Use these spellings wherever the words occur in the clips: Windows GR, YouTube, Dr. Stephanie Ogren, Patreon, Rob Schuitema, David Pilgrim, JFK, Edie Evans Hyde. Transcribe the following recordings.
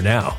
now.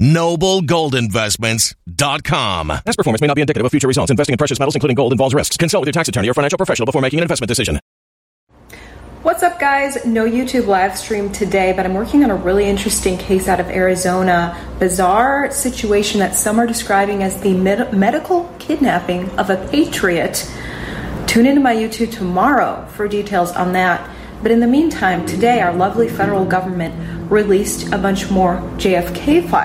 NobleGoldInvestments.com. Past performance may not be indicative of future results. Investing in precious metals, including gold, involves risks. Consult with your tax attorney or financial professional before making an investment decision. What's up, guys? No YouTube live stream today, but I'm working on a really interesting case out of Arizona. Bizarre situation that some are describing as the medical kidnapping of a patriot. Tune into my YouTube tomorrow for details on that. But in the meantime, today our lovely federal government released a bunch more JFK files.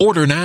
Order now.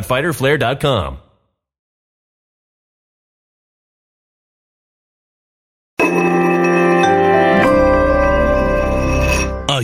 A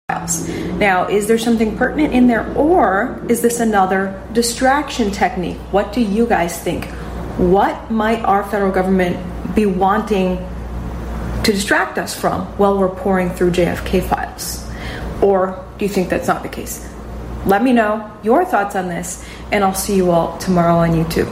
Now, is there something pertinent in there, or is this enough? Another distraction technique? What do you guys think? What might our federal government be wanting to distract us from while we're pouring through JFK files? Or do you think that's not the case? Let me know your thoughts on this, and I'll see you all tomorrow on YouTube.